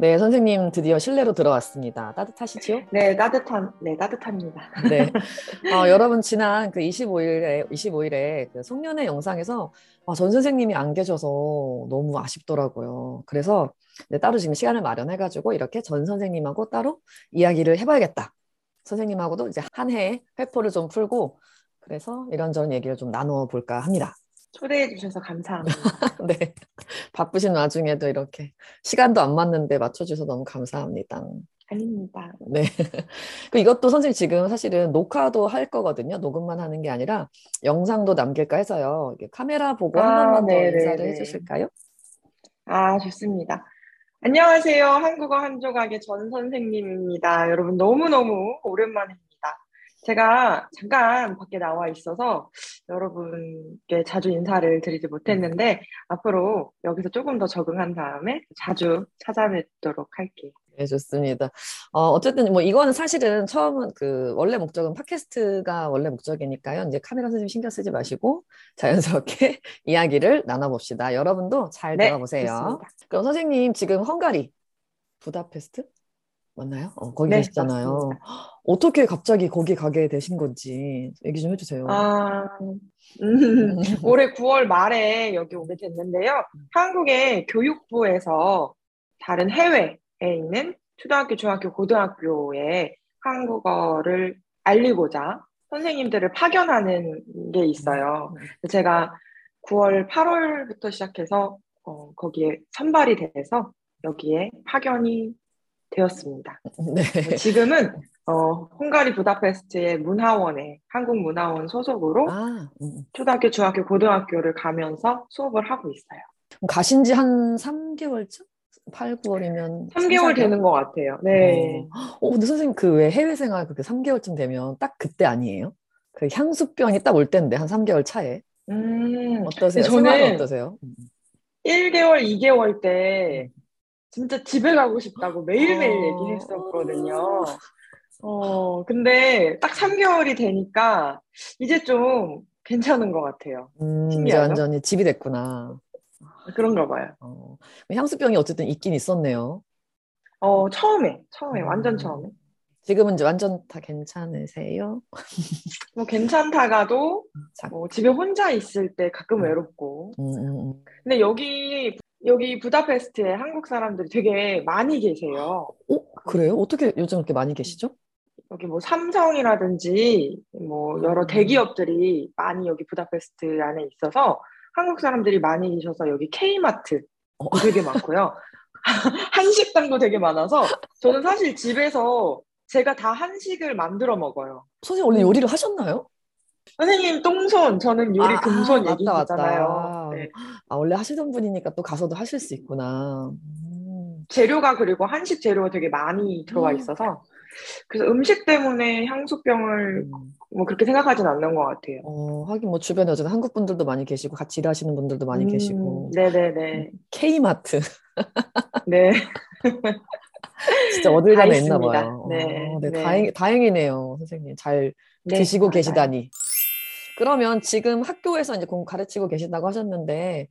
네, 선생님 드디어 실내로 들어왔습니다. 따뜻하시죠? 네, 따뜻합니다. 네, 여러분 지난 그 25일에 그 송년회 영상에서 전 선생님이 안 계셔서 너무 아쉽더라고요. 그래서 따로 지금 시간을 마련해가지고 이렇게 전 선생님하고 따로 이야기를 해봐야겠다. 선생님하고도 이제 한 해의 회포를 좀 풀고 그래서 이런저런 얘기를 좀 나눠볼까 합니다. 초대해 주셔서 감사합니다. 네, 바쁘신 와중에도 이렇게 시간도 안 맞는데 맞춰주셔서 너무 감사합니다. 아닙니다. 네, 이것도 선생님 지금 사실은 녹화도 할 거거든요. 녹음만 하는 게 아니라 영상도 남길까 해서요. 카메라 보고 한 번만 더 인사를 해주실까요? 아, 좋습니다. 안녕하세요. 한국어 한 조각의 전 선생님입니다. 여러분 너무너무 오랜만입니다. 제가 잠깐 밖에 나와 있어서 여러분께 자주 인사를 드리지 못했는데 앞으로 여기서 조금 더 적응한 다음에 자주 찾아뵙도록 할게요. 네, 좋습니다. 어쨌든 뭐 이거는 사실은 처음은 그 원래 목적은 팟캐스트가 원래 목적이니까요. 이제 카메라 선생님 신경 쓰지 마시고 자연스럽게 이야기를 나눠봅시다. 여러분도 잘 들어보세요. 좋습니다. 그럼 선생님 지금 헝가리, 부다페스트? 맞나요? 거기 계시잖아요. 맞습니다. 어떻게 갑자기 거기 가게 되신 건지 얘기 좀 해주세요. 올해 9월 말에 여기 오게 됐는데요. 한국의 교육부에서 다른 해외에 있는 초등학교, 중학교, 고등학교에 한국어를 알리고자 선생님들을 파견하는 게 있어요. 제가 9월, 8월부터 시작해서 거기에 선발이 돼서 여기에 파견이 되었습니다. 네. 지금은 헝가리 부다페스트의 문화원에 한국 문화원 소속으로 초등학교, 중학교, 고등학교를 가면서 수업을 하고 있어요. 가신 지 한 3개월쯤? 8, 9월이면 3개월 되는 것 같아요. 네. 근데 선생님 그 왜 해외 생활 그렇게 3개월쯤 되면 딱 그때 아니에요? 그 향수병이 딱 올 때인데 한 3개월 차에. 어떠세요? 생활은 어떠세요? 1개월, 2개월 때 진짜 집에 가고 싶다고 매일매일 얘기했었거든요. 근데 딱 3개월이 되니까 이제 좀 괜찮은 것 같아요. 신기하죠? 완전히 집이 됐구나. 그런가 봐요. 향수병이 어쨌든 있긴 있었네요. 처음에, 완전 처음에. 지금은 이제 완전 다 괜찮으세요? 뭐 괜찮다가도 뭐 집에 혼자 있을 때 가끔 외롭고. 근데 여기 부다페스트에 한국 사람들이 되게 많이 계세요. 그래요? 어떻게 요즘 이렇게 많이 계시죠? 여기 뭐 삼성이라든지 뭐 여러 대기업들이 많이 여기 부다페스트 안에 있어서 한국 사람들이 많이 계셔서 여기 K마트 되게 많고요. 한식당도 되게 많아서 저는 사실 집에서 제가 다 한식을 만들어 먹어요. 선생님 원래 요리를 하셨나요? 선생님 똥손, 저는 요리 금손 얘기했잖아요. 네. 원래 하시던 분이니까 또 가서도 하실 수 있구나. 재료가 그리고 한식 재료가 되게 많이 들어와 있어서 그래서 음식 때문에 향수병을 뭐 그렇게 생각하진 않는 것 같아요. 하긴 뭐 주변에 어쨌든 한국 분들도 많이 계시고 같이 일하시는 분들도 많이 계시고. 네네네. K마트. 네. 진짜 어딜 가나 있나 봐요. 네. 네. 다행이네요, 선생님. 잘 드시고 계시다니. 그러면 지금 학교에서 이제 가르치고 계신다고 하셨는데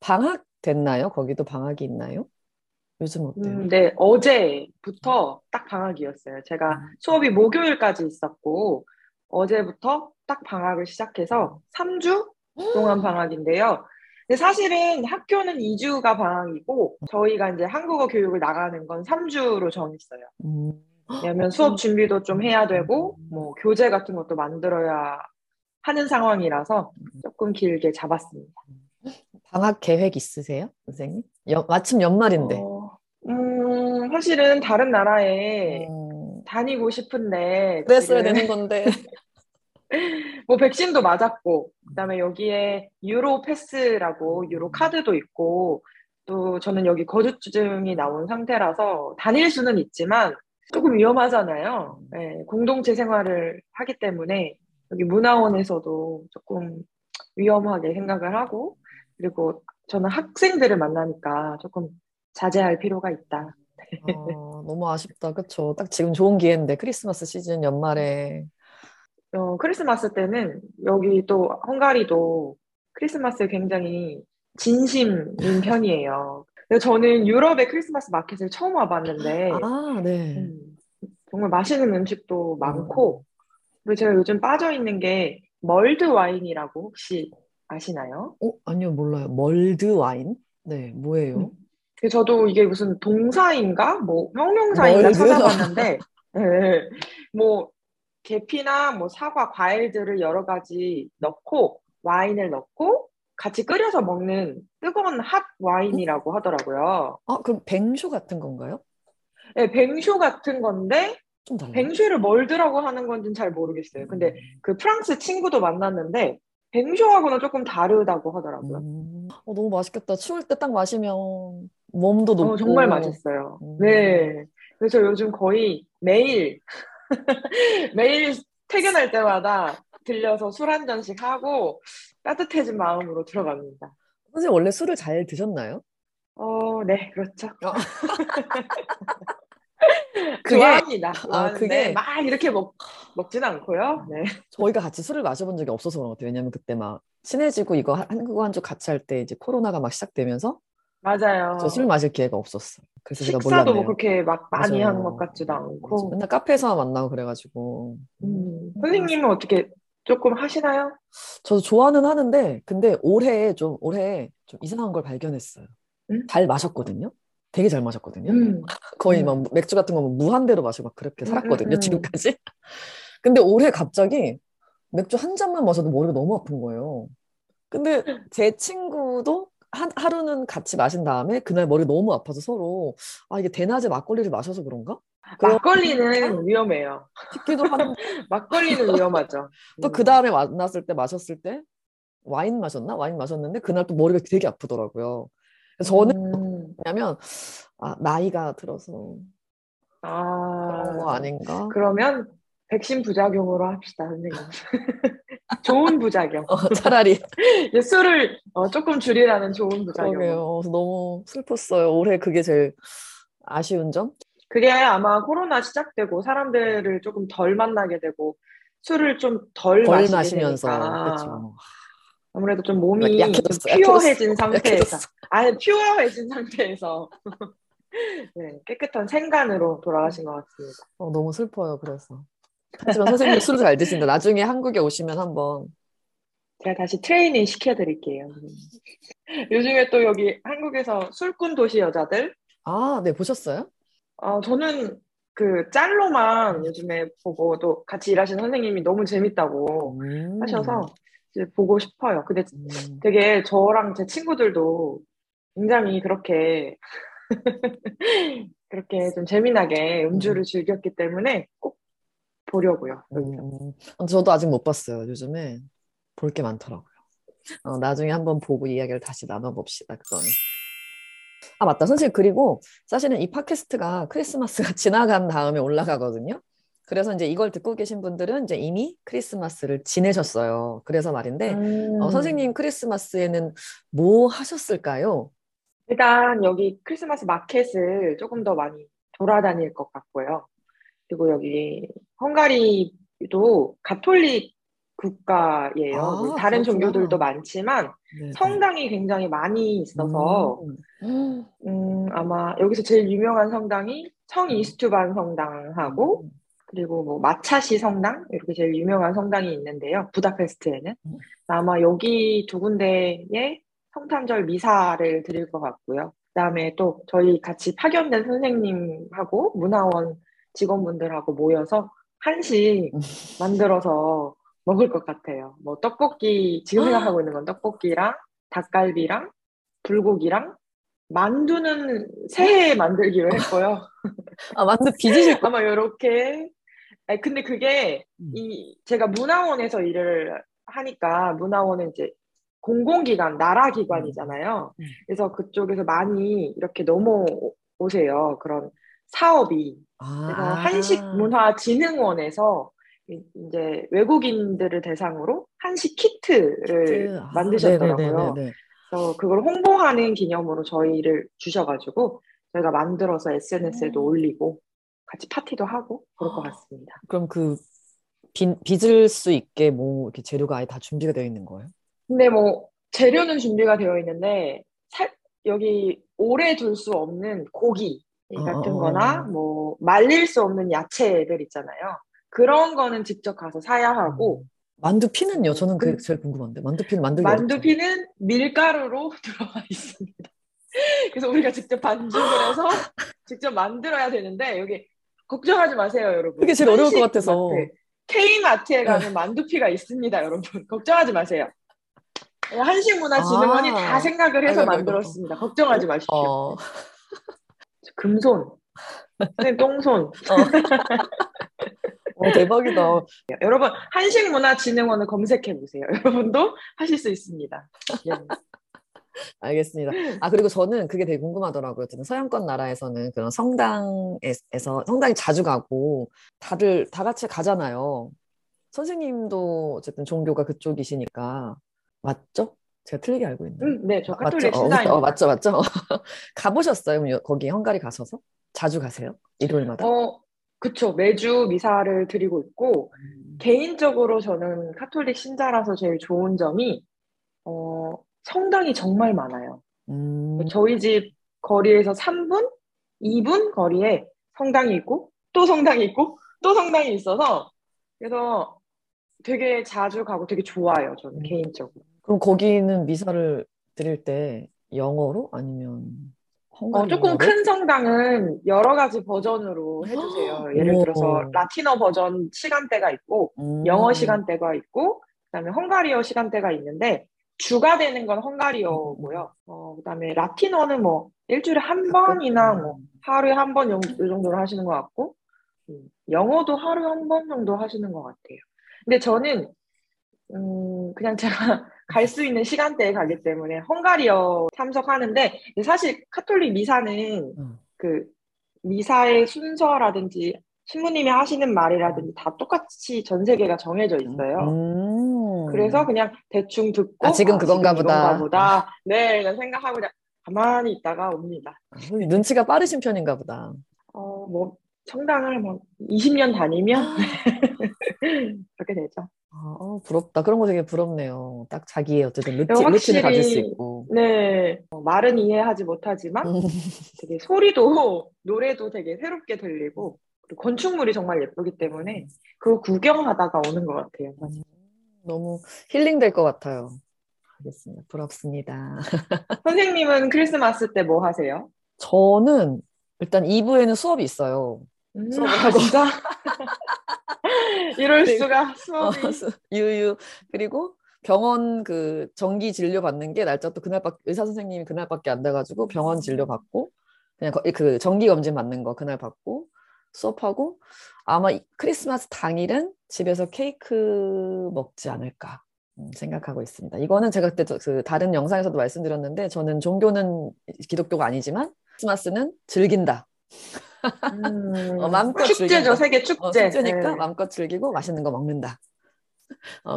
방학 됐나요? 거기도 방학이 있나요? 요즘 어때요? 네, 어제부터 딱 방학이었어요. 제가 수업이 목요일까지 있었고 어제부터 딱 방학을 시작해서 3주 동안 방학인데요. 근데 사실은 학교는 2주가 방학이고 저희가 이제 한국어 교육을 나가는 건 3주로 정했어요. 왜냐하면 수업 준비도 좀 해야 되고 뭐 교재 같은 것도 만들어야 하는 상황이라서 조금 길게 잡았습니다. 방학 계획 있으세요, 선생님? 마침 연말인데. 사실은 다른 나라에 다니고 싶은데 그랬어야 되는 건데. 뭐 백신도 맞았고 그다음에 여기에 유로 패스라고 유로 카드도 있고 또 저는 여기 거주증이 나온 상태라서 다닐 수는 있지만 조금 위험하잖아요. 네, 공동체 생활을 하기 때문에 여기 문화원에서도 조금 위험하게 생각을 하고 그리고 저는 학생들을 만나니까 조금 자제할 필요가 있다. 너무 아쉽다. 그렇죠. 딱 지금 좋은 기회인데 크리스마스 시즌 연말에. 크리스마스 때는 여기 또 헝가리도 크리스마스 굉장히 진심인 편이에요. 저는 유럽의 크리스마스 마켓을 처음 와봤는데 아, 네. 정말 맛있는 음식도 많고 그리고 제가 요즘 빠져있는 게 멀드 와인이라고 혹시 아시나요? 아니요, 몰라요. 멀드 와인? 네, 뭐예요? 저도 이게 무슨 동사인가? 뭐 형용사인가 멀드? 찾아봤는데 네, 뭐 계피나 뭐 사과, 과일들을 여러 가지 넣고 와인을 넣고 같이 끓여서 먹는 뜨거운 핫 와인이라고 하더라고요. 아, 그럼 뱅쇼 같은 건가요? 네, 뱅쇼 같은 건데 좀 달라요. 뱅쇼를 멀드라고 하는 건지는 잘 모르겠어요. 근데 그 프랑스 친구도 만났는데 뱅쇼하고는 조금 다르다고 하더라고요. 너무 맛있겠다. 추울 때 딱 마시면 몸도 녹고. 정말 맛있어요. 네, 그래서 요즘 거의 매일 퇴근할 때마다 들려서 술 한 잔씩 하고 따뜻해진 마음으로 들어갑니다. 선생님 원래 술을 잘 드셨나요? 네, 그렇죠. 그게, 좋아합니다. 그게 막 이렇게 먹진 않고요. 네. 저희가 같이 술을 마셔본 적이 없어서 그런 것 같아요. 왜냐면 그때 막 친해지고 이거 한국어 한 조각 같이 할 때 이제 코로나가 막 시작되면서 맞아요. 저 술 마실 기회가 없었어요. 그래서 제가 몰랐네요. 식사도 뭐 그렇게 막 많이 하는 것 같지도 않고. 맞아. 맨날 카페에서 만나고 그래가지고. 선생님은 어떻게 조금 하시나요? 저도 좋아는 하는데 근데 올해 좀 이상한 걸 발견했어요. 잘 마셨거든요. 되게 잘 마셨거든요. 거의 막 맥주 같은 거 무한대로 마시고 막 그렇게 살았거든요. 지금까지. 근데 올해 갑자기 맥주 한 잔만 마셔도 머리가 너무 아픈 거예요. 근데 제 친구도 하루는 같이 마신 다음에 그날 머리 너무 아파서 서로 이게 대낮에 막걸리를 마셔서 그런가? 막걸리는 위험해요. 듣기도 하는 막걸리는 위험하죠. 또 그 다음에 만났을 때 마셨을 때 와인 마셨나? 와인 마셨는데 그날 또 머리가 되게 아프더라고요. 저는 뭐냐면 나이가 들어서 그런 거 아닌가? 그러면 백신 부작용으로 합시다, 선생님. 좋은 부작용. 차라리. 술을 조금 줄이라는 좋은 부작용. 그러게요. 너무 슬펐어요. 올해 그게 제일 아쉬운 점? 그게 아마 코로나 시작되고 사람들을 조금 덜 만나게 되고 술을 좀 덜 마시면서 그렇죠. 아무래도 좀 몸이 약해졌어, 퓨어해진 상태에서 네, 깨끗한 생간으로 돌아가신 것 같습니다. 너무 슬퍼요. 그래서 하지만 선생님 술을 잘 드신다. 나중에 한국에 오시면 한번 제가 다시 트레이닝 시켜드릴게요. 요즘에 또 여기 한국에서 술꾼 도시 여자들 네, 보셨어요? 저는 그 짤로만 요즘에 보고 또 같이 일하시는 선생님이 너무 재밌다고 하셔서 이제 보고 싶어요. 근데 되게 저랑 제 친구들도 굉장히 그렇게 좀 재미나게 음주를 즐겼기 때문에 꼭 보려고요. 저도 아직 못 봤어요. 요즘에 볼 게 많더라고요. 나중에 한번 보고 이야기를 다시 나눠봅시다. 그거는. 맞다. 선생님, 그리고 사실은 이 팟캐스트가 크리스마스가 지나간 다음에 올라가거든요. 그래서 이제 이걸 듣고 계신 분들은 이제 이미 크리스마스를 지내셨어요. 그래서 말인데, 선생님 크리스마스에는 뭐 하셨을까요? 일단 여기 크리스마스 마켓을 조금 더 많이 돌아다닐 것 같고요. 그리고 여기 헝가리도 가톨릭 국가예요. 다른 그렇구나. 종교들도 많지만 네네. 성당이 굉장히 많이 있어서 아마 여기서 제일 유명한 성당이 성 이스투반 성당하고 그리고 뭐 마차시 성당 이렇게 제일 유명한 성당이 있는데요. 부다페스트에는 아마 여기 두 군데에 성탄절 미사를 드릴 것 같고요. 그다음에 또 저희 같이 파견된 선생님하고 문화원 직원분들하고 모여서 한식 만들어서 먹을 것 같아요. 뭐 떡볶이 지금 생각하고 있는 건 떡볶이랑 닭갈비랑 불고기랑 만두는 새해 만들기로 했고요. 만두 빚으실 거 아마 이렇게. 근데 그게 제가 문화원에서 일을 하니까 문화원은 이제 공공기관 나라 기관이잖아요. 그래서 그쪽에서 많이 이렇게 넘어오세요. 그런 사업이 그래서 한식문화진흥원에서 이제 외국인들을 대상으로 한식 키트를 만드셨더라고요. 네네네네. 그래서 그걸 홍보하는 기념으로 저희를 주셔가지고 저희가 만들어서 SNS에도 올리고 같이 파티도 하고 그럴 것 같습니다. 그럼 그 빚을 수 있게 뭐 이렇게 재료가 아예 다 준비가 되어 있는 거예요? 근데 뭐 재료는 준비가 되어 있는데 여기 오래 둘 수 없는 고기 같은 거나 뭐 말릴 수 없는 야채들 있잖아요. 그런 거는 직접 가서 사야 하고. 만두피는요? 저는 그게 제일 궁금한데. 만두피는 밀가루로 들어가 있습니다. 그래서 우리가 직접 반죽을 해서 직접 만들어야 되는데, 여기 걱정하지 마세요, 여러분. 그게 제일 어려울 것 같아서. K마트에 가면 만두피가 있습니다, 여러분. 걱정하지 마세요. 한식문화진흥원이 다 생각을 해서 만들었습니다. 걱정하지 마십시오. 금손. 선생님, 똥손. 대박이다. 여러분, 한식문화진흥원을 검색해보세요. 여러분도 하실 수 있습니다. 네. 알겠습니다. 아, 그리고 저는 그게 되게 궁금하더라고요. 서양권 나라에서는 그런 성당에서, 성당에 자주 가고, 다들 다 같이 가잖아요. 선생님도 어쨌든 종교가 그쪽이시니까. 맞죠? 제가 틀리게 알고 있나요? 네, 저 카톨릭 신앙입니다. 맞죠. 가보셨어요? 거기 헝가리 가셔서? 자주 가세요? 일요일마다? 그쵸. 매주 미사를 드리고 있고, 개인적으로 저는 카톨릭 신자라서 제일 좋은 점이, 성당이 정말 많아요. 저희 집 거리에서 3분? 2분 거리에 성당이 있고, 또 성당이 있고, 또 성당이 있어서, 그래서 되게 자주 가고 되게 좋아요, 저는 개인적으로. 그럼 거기는 미사를 드릴 때 영어로? 아니면 헝가리어로? 조금 큰 성당은 여러 가지 버전으로 해주세요. 예를 들어서 라틴어 버전 시간대가 있고, 영어 시간대가 있고, 그다음에 헝가리어 시간대가 있는데, 주가 되는 건 헝가리어고요. 그다음에 라틴어는 뭐 일주일에 한 번이나 뭐 하루에 한 번 정도로 하시는 것 같고, 영어도 하루에 한 번 정도 하시는 것 같아요. 근데 저는 그냥 제가 갈 수 있는 시간대에 가기 때문에 헝가리어 참석하는데, 사실 카톨릭 미사는 그 미사의 순서라든지 신부님이 하시는 말이라든지 다 똑같이 전 세계가 정해져 있어요. 그래서 그냥 대충 듣고 지금 그건가 보다. 네, 그냥 생각하고 그냥 가만히 있다가 옵니다. 눈치가 빠르신 편인가 보다. 뭐 성당을 막 20년 다니면 그렇게 되죠. 부럽다. 그런 거 되게 부럽네요. 딱 자기의 어쨌든 루틴을 가질 수 있고. 네, 말은 이해하지 못하지만 되게 소리도 노래도 되게 새롭게 들리고, 그리고 건축물이 정말 예쁘기 때문에 그거 구경하다가 오는 것 같아요. 너무 힐링될 것 같아요. 알겠습니다. 부럽습니다. 선생님은 크리스마스 때 뭐 하세요? 저는 일단 2부에는 수업이 있어요. 수업을 하고. 이럴 수가. 수업이. 유유. 그리고 병원 그 정기 진료 받는 게 날짜 또 그날밖에, 의사 선생님이 그날밖에 안 돼가지고 병원 진료 받고, 그냥 그 정기 검진 받는 거 그날 받고, 수업하고, 아마 크리스마스 당일은 집에서 케이크 먹지 않을까 생각하고 있습니다. 이거는 제가 그때 그 다른 영상에서도 말씀드렸는데, 저는 종교는 기독교가 아니지만 크리스마스는 즐긴다. 마음껏 즐기죠. 세계 축제. 축제니까 네. 마음껏 즐기고 맛있는 거 먹는다.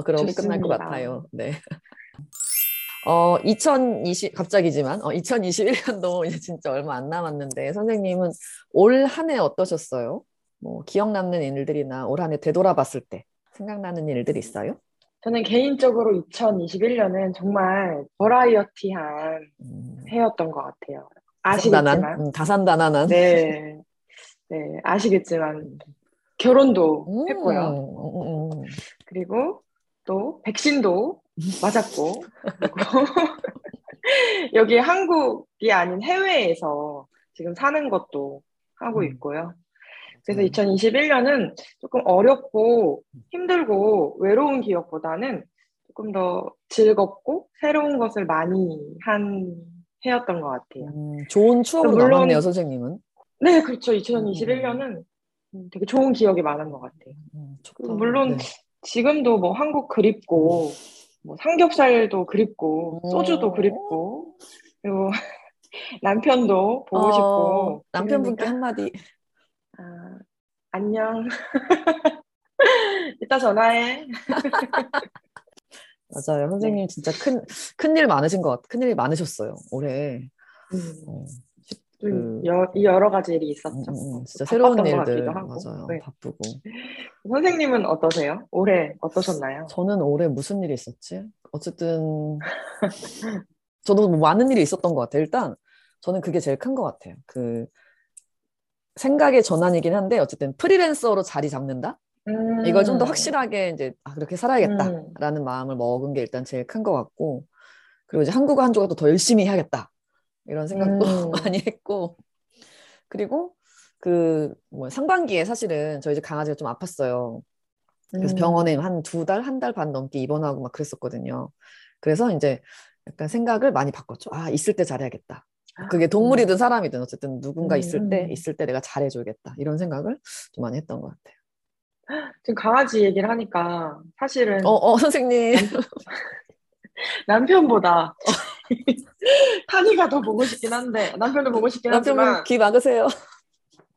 그러고 끝날 것 같아요. 네. 2021년도 이제 진짜 얼마 안 남았는데, 선생님은 올 한 해 어떠셨어요? 뭐 기억 남는 일들이나 올 한 해 되돌아봤을 때 생각나는 일들이 있어요? 저는 개인적으로 2021년은 정말 버라이어티한 해였던 것 같아요. 아시겠지만 다산다난한. 네, 아시겠지만 결혼도 했고요. 그리고 또 백신도 맞았고, 그리고 여기 한국이 아닌 해외에서 지금 사는 것도 하고 있고요. 그래서 2021년은 조금 어렵고 힘들고 외로운 기억보다는 조금 더 즐겁고 새로운 것을 많이 한 해였던 것 같아요. 좋은 추억으로 남았네요, 선생님은. 네, 그렇죠. 2021년은 되게 좋은 기억이 많은 것 같아요. 물론 지금도 뭐 한국 그립고, 뭐 삼겹살도 그립고, 소주도 그립고, 그리고 남편도 보고 싶고. 남편분께 그러니까, 한마디. 안녕. 이따 전화해. 맞아요. 선생님 진짜 큰일 많으신 것 같아요. 큰일이 많으셨어요, 올해. 여러 가지 일이 있었죠. 진짜 새로운 일들. 맞아요. 네. 바쁘고. 선생님은 어떠세요? 올해 어떠셨나요? 저는 올해 무슨 일이 있었지? 어쨌든 저도 많은 일이 있었던 것 같아요. 일단 저는 그게 제일 큰 것 같아요. 그 생각의 전환이긴 한데 어쨌든 프리랜서로 자리 잡는다? 이걸 좀 더 확실하게 이제 그렇게 살아야겠다라는 마음을 먹은 게 일단 제일 큰 것 같고, 그리고 이제 한국어 한 조각 더 열심히 해야겠다 이런 생각도 많이 했고, 그리고 그 뭐 상반기에 사실은 저희 이제 강아지가 좀 아팠어요. 그래서 병원에 한 2달, 1달 반 넘게 입원하고 막 그랬었거든요. 그래서 이제 약간 생각을 많이 바꿨죠. 아, 있을 때 잘해야겠다. 그게 동물이든 사람이든 어쨌든 누군가 있을 때 내가 잘해줘야겠다. 이런 생각을 좀 많이 했던 것 같아요. 지금 강아지 얘기를 하니까 사실은 선생님 남편보다 타니가 더 보고 싶긴 한데, 남편도 보고 싶긴 하지만 귀 막으세요.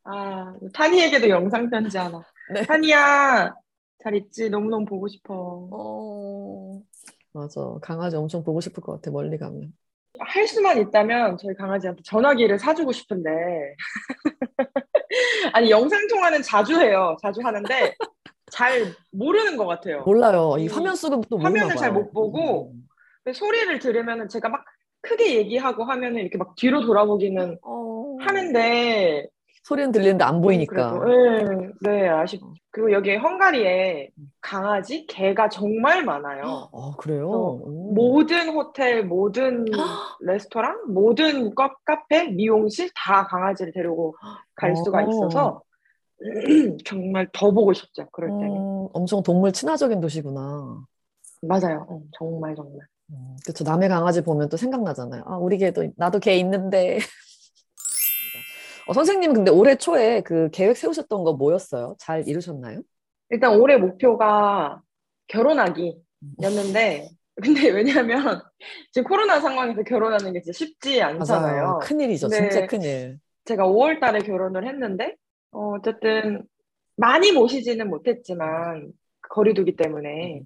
아, 타니에게도 영상 편지 하나. 네. 타니야, 잘 있지? 너무너무 보고 싶어. 맞아. 강아지 엄청 보고 싶을 것 같아, 멀리 가면. 할 수만 있다면 저희 강아지한테 전화기를 사주고 싶은데 아니, 영상통화는 자주 해요. 자주 하는데 잘 모르는 것 같아요. 몰라요. 이 화면 속은 또 모르나 봐요. 화면을 잘 못 보고 소리를 들으면 제가 막 크게 얘기하고 하면 이렇게 막 뒤로 돌아보기는 하는데 소리는 들리는데 안 보이니까. 네, 아쉽고. 그리고 여기 헝가리에 강아지, 개가 정말 많아요. 아, 그래요? 모든 호텔, 모든 레스토랑, 모든 카페, 미용실 다 강아지를 데리고 갈 수가 있어서 정말 더 보고 싶죠, 그럴 때는. 엄청 동물 친화적인 도시구나. 맞아요. 정말 정말. 그렇죠. 남의 강아지 보면 또 생각나잖아요. 아, 우리 개도, 나도 개 있는데. 선생님, 근데 올해 초에 그 계획 세우셨던 거 뭐였어요? 잘 이루셨나요? 일단 올해 목표가 결혼하기였는데, 근데 왜냐하면 지금 코로나 상황에서 결혼하는 게 진짜 쉽지 않잖아요. 맞아요. 큰일이죠. 진짜 큰일. 제가 5월 달에 결혼을 했는데 어쨌든 많이 모시지는 못했지만 거리두기 때문에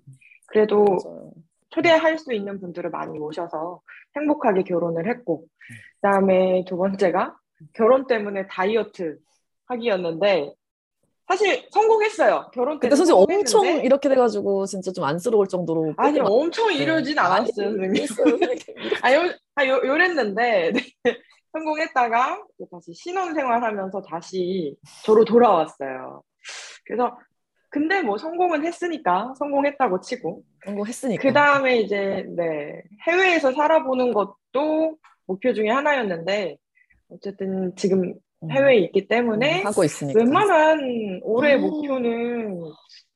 그래도 맞아요. 초대할 수 있는 분들을 많이 모셔서 행복하게 결혼을 했고, 그다음에 두 번째가 결혼 때문에 다이어트 하기였는데 사실 성공했어요. 결혼 때문에. 근데 선생님 엄청 이렇게 돼가지고 진짜 좀 안쓰러울 정도로. 아니, 엄청 이러진 않았어요, 선생님. 요랬는데 네. 성공했다가 다시 신혼생활하면서 다시 저로 돌아왔어요. 그래서 근데 뭐 성공은 했으니까, 성공했다고 치고. 성공했으니까. 그 다음에 이제 네, 해외에서 살아보는 것도 목표 중에 하나였는데. 어쨌든 지금 해외에 있기 때문에 하고 있으니까 웬만한 올해 목표는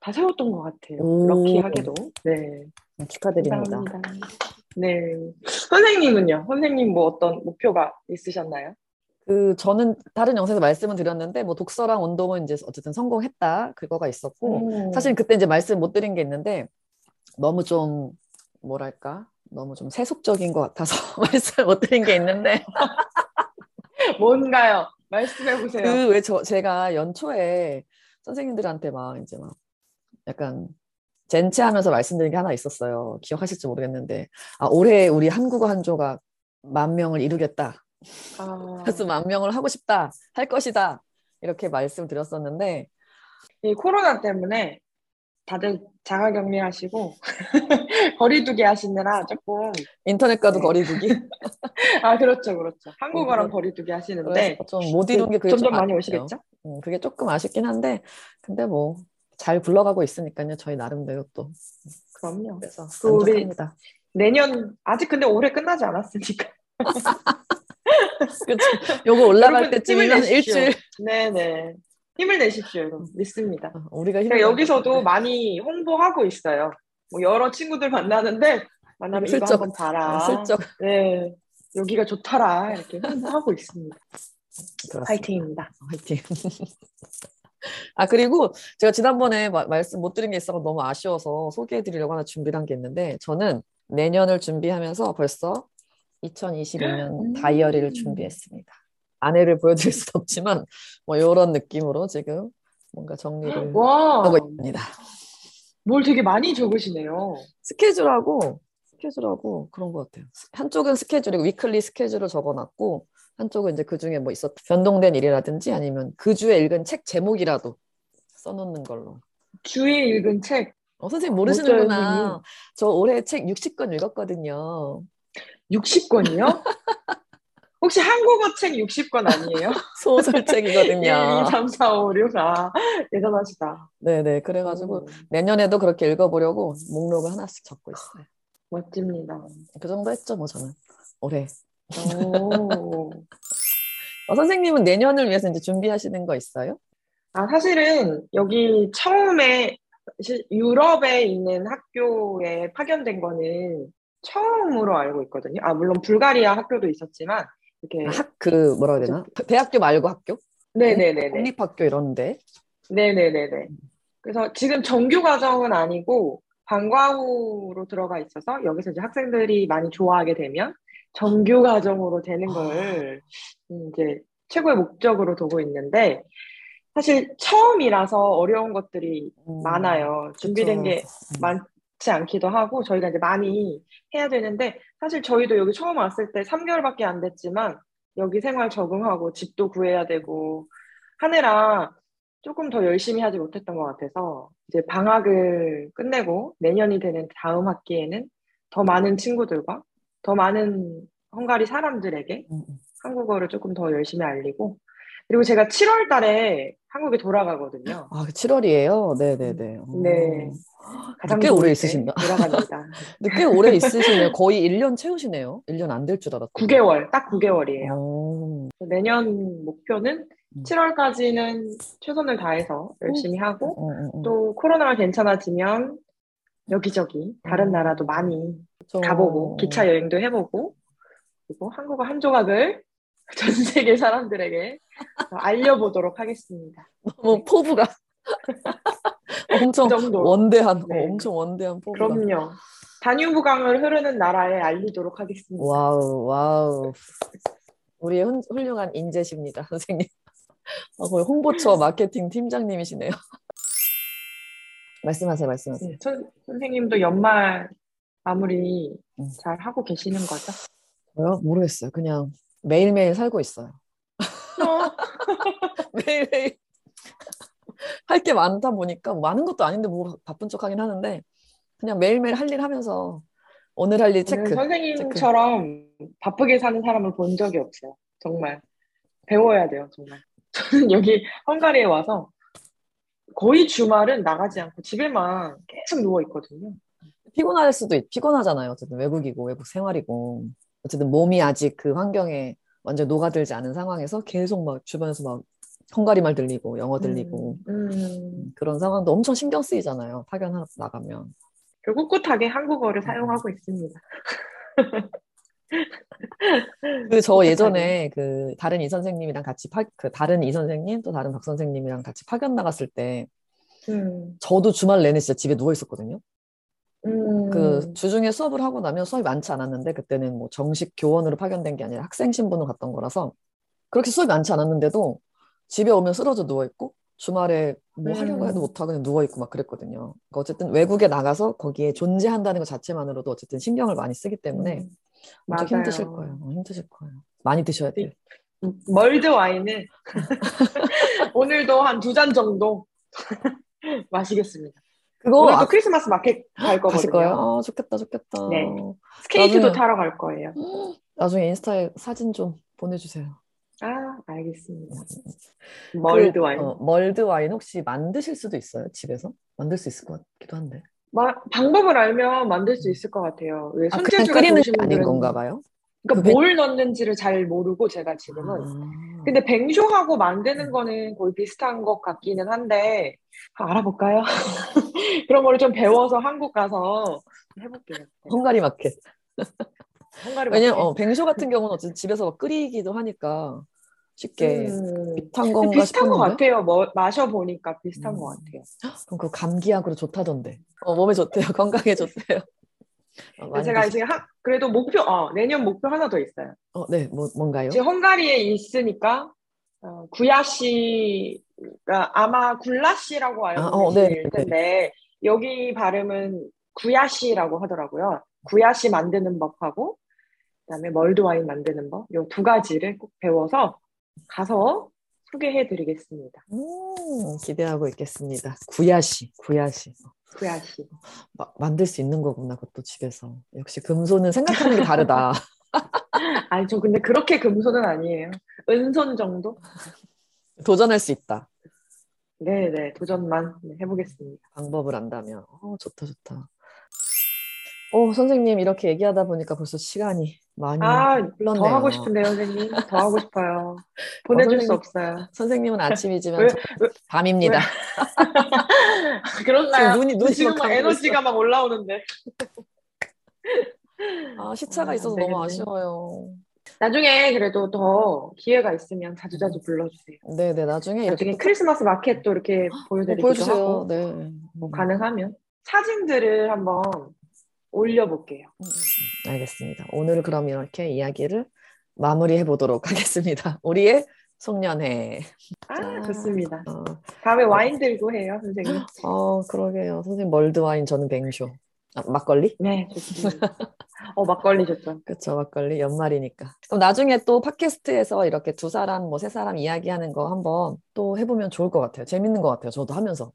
다 세웠던 것 같아요. 럭키하게도. 네, 축하드립니다. 감사합니다. 네, 선생님은요? 선생님 뭐 어떤 목표가 있으셨나요? 그 저는 다른 영상에서 말씀을 드렸는데 뭐 독서랑 운동은 이제 어쨌든 성공했다 그거가 있었고, 사실 그때 이제 말씀 못 드린 게 있는데 너무 좀 뭐랄까 너무 좀 세속적인 것 같아서 말씀 못 드린 게 있는데. 뭔가요? 말씀해보세요. 그, 왜 제가 연초에 선생님들한테 막 이제 막 약간 젠체 하면서 말씀드린 게 하나 있었어요. 기억하실지 모르겠는데. 아, 올해 우리 한국어 한 조각 10,000명을 이루겠다. 그래서 10,000명을 하고 싶다. 할 것이다. 이렇게 말씀드렸었는데. 이 코로나 때문에 다들 자가 격리 하시고, 거리두기 하시느라 조금. 인터넷과도 네. 거리두기? 아, 그렇죠, 그렇죠. 한국어랑 거리두기 하시는데. 좀 못 이룬 게 그게 점점 많이 오시겠죠? 그게 조금 아쉽긴 한데, 근데 뭐, 잘 굴러가고 있으니까요, 저희 나름대로 또. 그럼요. 그래서 만족합니다. 내년, 아직 근데 올해 끝나지 않았으니까. 그렇죠. 요거 올라갈 때쯤이면 일주일. 네네. 힘을 내십시오, 여러분. 믿습니다. 우리가 힘을 여기서도 많이 홍보하고 있어요. 뭐 여러 친구들 만나는데 만나면 슬쩍. 이거 한번 봐라. 슬쩍. 네, 여기가 좋더라 이렇게 홍보하고 있습니다. 화이팅입니다. 화이팅. 아, 그리고 제가 지난번에 말씀 못 드린 게 있어서 너무 아쉬워서 소개해드리려고 하나 준비한 게 있는데, 저는 내년을 준비하면서 벌써 2022년 다이어리를 준비했습니다. 아내를 보여드릴 수는 없지만 뭐 이런 느낌으로 지금 뭔가 정리를 하고 있습니다. 뭘 되게 많이 적으시네요. 스케줄하고 그런 것 같아요. 한쪽은 스케줄이고 위클리 스케줄을 적어놨고, 한쪽은 이제 그 중에 뭐 있었 변동된 일이라든지 아니면 그 주에 읽은 책 제목이라도 써놓는 걸로. 주에 읽은 책. 선생님 모르시는구나. 저 올해 책 60권 읽었거든요. 60권이요? 혹시 한국어 책 60권 아니에요? 소설책이거든요. 1, 2, 3, 4, 5, 6. 아, 대단하시다. 네네. 그래가지고 내년에도 그렇게 읽어보려고 목록을 하나씩 적고 있어요. 멋집니다. 그 정도 했죠, 뭐 저는. 올해. 오. 선생님은 내년을 위해서 이제 준비하시는 거 있어요? 아, 사실은 여기 처음에 유럽에 있는 학교에 파견된 거는 처음으로 알고 있거든요. 아, 물론 불가리아 학교도 있었지만 이렇게 뭐라 해야 되나? 대학교 말고 학교? 네네네네. 공립학교 이런데. 네네네네. 그래서 지금 정규 과정은 아니고 방과 후로 들어가 있어서 여기서 이제 학생들이 많이 좋아하게 되면 정규 과정으로 되는 걸 이제 최고의 목적으로 두고 있는데 사실 처음이라서 어려운 것들이 많아요. 준비된 그쵸. 게 많지 않기도 하고 저희가 이제 많이 해야 되는데 사실 저희도 여기 처음 왔을 때 3개월밖에 안 됐지만 여기 생활 적응하고 집도 구해야 되고 하느라 조금 더 열심히 하지 못했던 것 같아서 이제 방학을 끝내고 내년이 되는 다음 학기에는 더 많은 친구들과 더 많은 헝가리 사람들에게 한국어를 조금 더 열심히 알리고 그리고 제가 7월 달에 한국에 돌아가거든요. 아, 7월이에요? 네네네. 네. 가장 꽤 오래 있으신다. 돌아갑니다. 꽤 오래 있으시네요. 거의 1년 채우시네요. 1년 안 될 줄 알았어요. 9개월, 딱 9개월이에요. 오. 내년 목표는 7월까지는 최선을 다해서 열심히 하고 또 코로나가 괜찮아지면 여기저기 다른 나라도 많이 가보고 기차 여행도 해보고 그리고 한국어 한 조각을 전 세계 사람들에게 알려보도록 하겠습니다. 너무 포부가 엄청 그 원대한, 네. 엄청 원대한 포부가. 그럼요. 다뉴브강을 흐르는 나라에 알리도록 하겠습니다. 와우, 와우. 우리의 훌륭한 인재십니다, 선생님. 거의 홍보처 마케팅 팀장님이시네요. 말씀하세요, 말씀하세요. 네, 선생님도 연말 마무리 잘 하고 계시는 거죠? 저요? 모르겠어요. 그냥 매일매일 살고 있어요. 매일매일 할 게 많다 보니까 많은 것도 아닌데 뭐 바쁜 척 하긴 하는데 그냥 매일매일 할 일 하면서 오늘 할 일 체크. 선생님처럼 체크. 바쁘게 사는 사람을 본 적이 없어요. 정말 배워야 돼요. 정말. 저는 여기 헝가리에 와서 거의 주말은 나가지 않고 집에만 계속 누워 있거든요. 피곤할 수도 피곤하잖아요. 어쨌든 외국이고 외국 생활이고. 어쨌든 몸이 아직 그 환경에 완전 녹아들지 않은 상황에서 계속 막 주변에서 막 헝가리 말 들리고 영어 들리고 그런 상황도 엄청 신경 쓰이잖아요. 파견 하나 나가면. 꿋꿋하게 한국어를 사용하고 있습니다. 저 예전에 그 다른 이 선생님이랑 같이 다른 이 선생님 또 다른 박 선생님이랑 같이 파견 나갔을 때 저도 주말 내내 진짜 집에 누워 있었거든요. 그 주중에 수업을 하고 나면 수업이 많지 않았는데 그때는 뭐 정식 교원으로 파견된 게 아니라 학생 신분으로 갔던 거라서 그렇게 수업이 많지 않았는데도 집에 오면 쓰러져 누워있고 주말에 뭐 하려고 해도 못하고 그냥 누워있고 막 그랬거든요. 그러니까 어쨌든 외국에 나가서 거기에 존재한다는 것 자체만으로도 어쨌든 신경을 많이 쓰기 때문에 엄청 힘드실 거예요. 힘드실 거예요. 많이 드셔야 돼요. 멀드 와인은 오늘도 한 2잔 정도 마시겠습니다. 오늘도 크리스마스 마켓 갈 거거든요. 좋겠다, 좋겠다. 네. 스케이트도 나중에, 타러 갈 거예요. 나중에 인스타에 사진 좀 보내주세요. 아, 알겠습니다. 멀드 와인. 멀드 와인 혹시 만드실 수도 있어요? 집에서? 만들 수 있을 것 같기도 한데. 방법을 알면 만들 수 있을 것 같아요. 왜 손재주가 끓이는 게 아닌 건가 봐요? 그러니까 뭘 넣는지를 잘 모르고 제가 지금은. 근데 뱅쇼하고 만드는 거는 거의 비슷한 것 같기는 한데 알아볼까요? 그런 거를 좀 배워서 한국 가서 해볼게요. 헝가리 마켓. 왜냐면 뱅쇼 같은 경우는 어쨌든 집에서 막 끓이기도 하니까 쉽게 비슷한 건가 비슷한 것 같아요. 마셔보니까 비슷한 것 같아요. 그럼 그 감기약으로 좋다던데. 몸에 좋대요. 건강에 좋대요. 제가 지금 그래도 목표, 내년 목표 하나 더 있어요. 네, 뭔가요? 지금 헝가리에 있으니까 구야시가 아마 굴라시라고 알고 계실 텐데 여기 발음은 구야시라고 하더라고요. 구야시 만드는 법하고 그다음에 멀드 와인 만드는 법, 이 두 가지를 꼭 배워서 가서 소개해드리겠습니다. 기대하고 있겠습니다. 구야시. 구야시. 만들 수 있는 거구나, 그것도 집에서. 역시 금손은 생각하는 게 다르다. 아니, 저 근데 그렇게 금손은 아니에요. 은손 정도? 도전할 수 있다. 네네, 도전만 해보겠습니다. 방법을 안다면. 좋다, 좋다. 선생님, 이렇게 얘기하다 보니까 벌써 시간이 많이 흘렀네요. 더 하고 싶은데요, 선생님. 더 하고 싶어요. 보내줄 선생님, 수 없어요. 선생님은 아침이지만 왜, 밤입니다. 그런가요? 지금 눈이 지금 막 에너지가 막 올라오는데. 시차가 있어서 너무 아쉬워요. 나중에 그래도 더 기회가 있으면 자주자주 불러주세요. 네네, 나중에 이렇게 크리스마스 마켓 또 이렇게 보여드리기도 하고, 네. 뭐 가능하면 사진들을 한번 올려볼게요. 알겠습니다. 오늘 그럼 이렇게 이야기를 마무리해 보도록 하겠습니다. 우리의 송년회. 좋습니다. 다음에 와인 들고 해요, 선생님. 그러게요, 선생님. 멀드 와인, 저는 뱅쇼. 막걸리? 네, 좋습니다. 막걸리 좋죠. 그렇죠, 막걸리. 연말이니까. 그럼 나중에 또 팟캐스트에서 이렇게 두 사람, 뭐 세 사람 이야기하는 거 한번 또 해보면 좋을 것 같아요. 재밌는 것 같아요, 저도 하면서.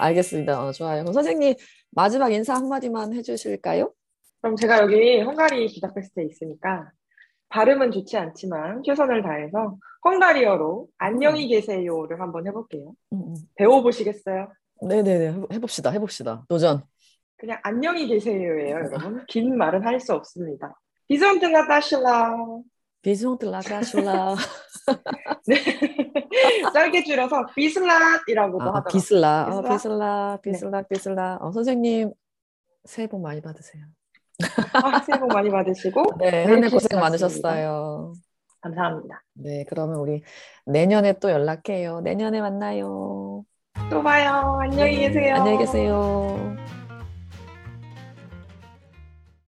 알겠습니다. 좋아요. 그럼 선생님, 마지막 인사 한마디만 해주실까요? 그럼 제가 여기 헝가리 부다페스트에 있으니까 발음은 좋지 않지만 최선을 다해서 헝가리어로 안녕히 계세요를 한번 해볼게요. 배워보시겠어요? 네네네, 해봅시다. 도전. 그냥 안녕히 계세요예요, 여러분. 긴 말은 할 수 없습니다. 비손트 라다슐라. 비손트 라다슐라. 네. 짧게 줄여서 비슬랏이라고도 하더라고요. 비슬라. 선생님, 새해 복 많이 받으세요. 새해 복 많이 받으시고. 네, 한 해 고생 많으셨어요. 감사합니다. 네, 그러면 우리 내년에 또 연락해요. 내년에 만나요. 또 봐요. 안녕히 계세요.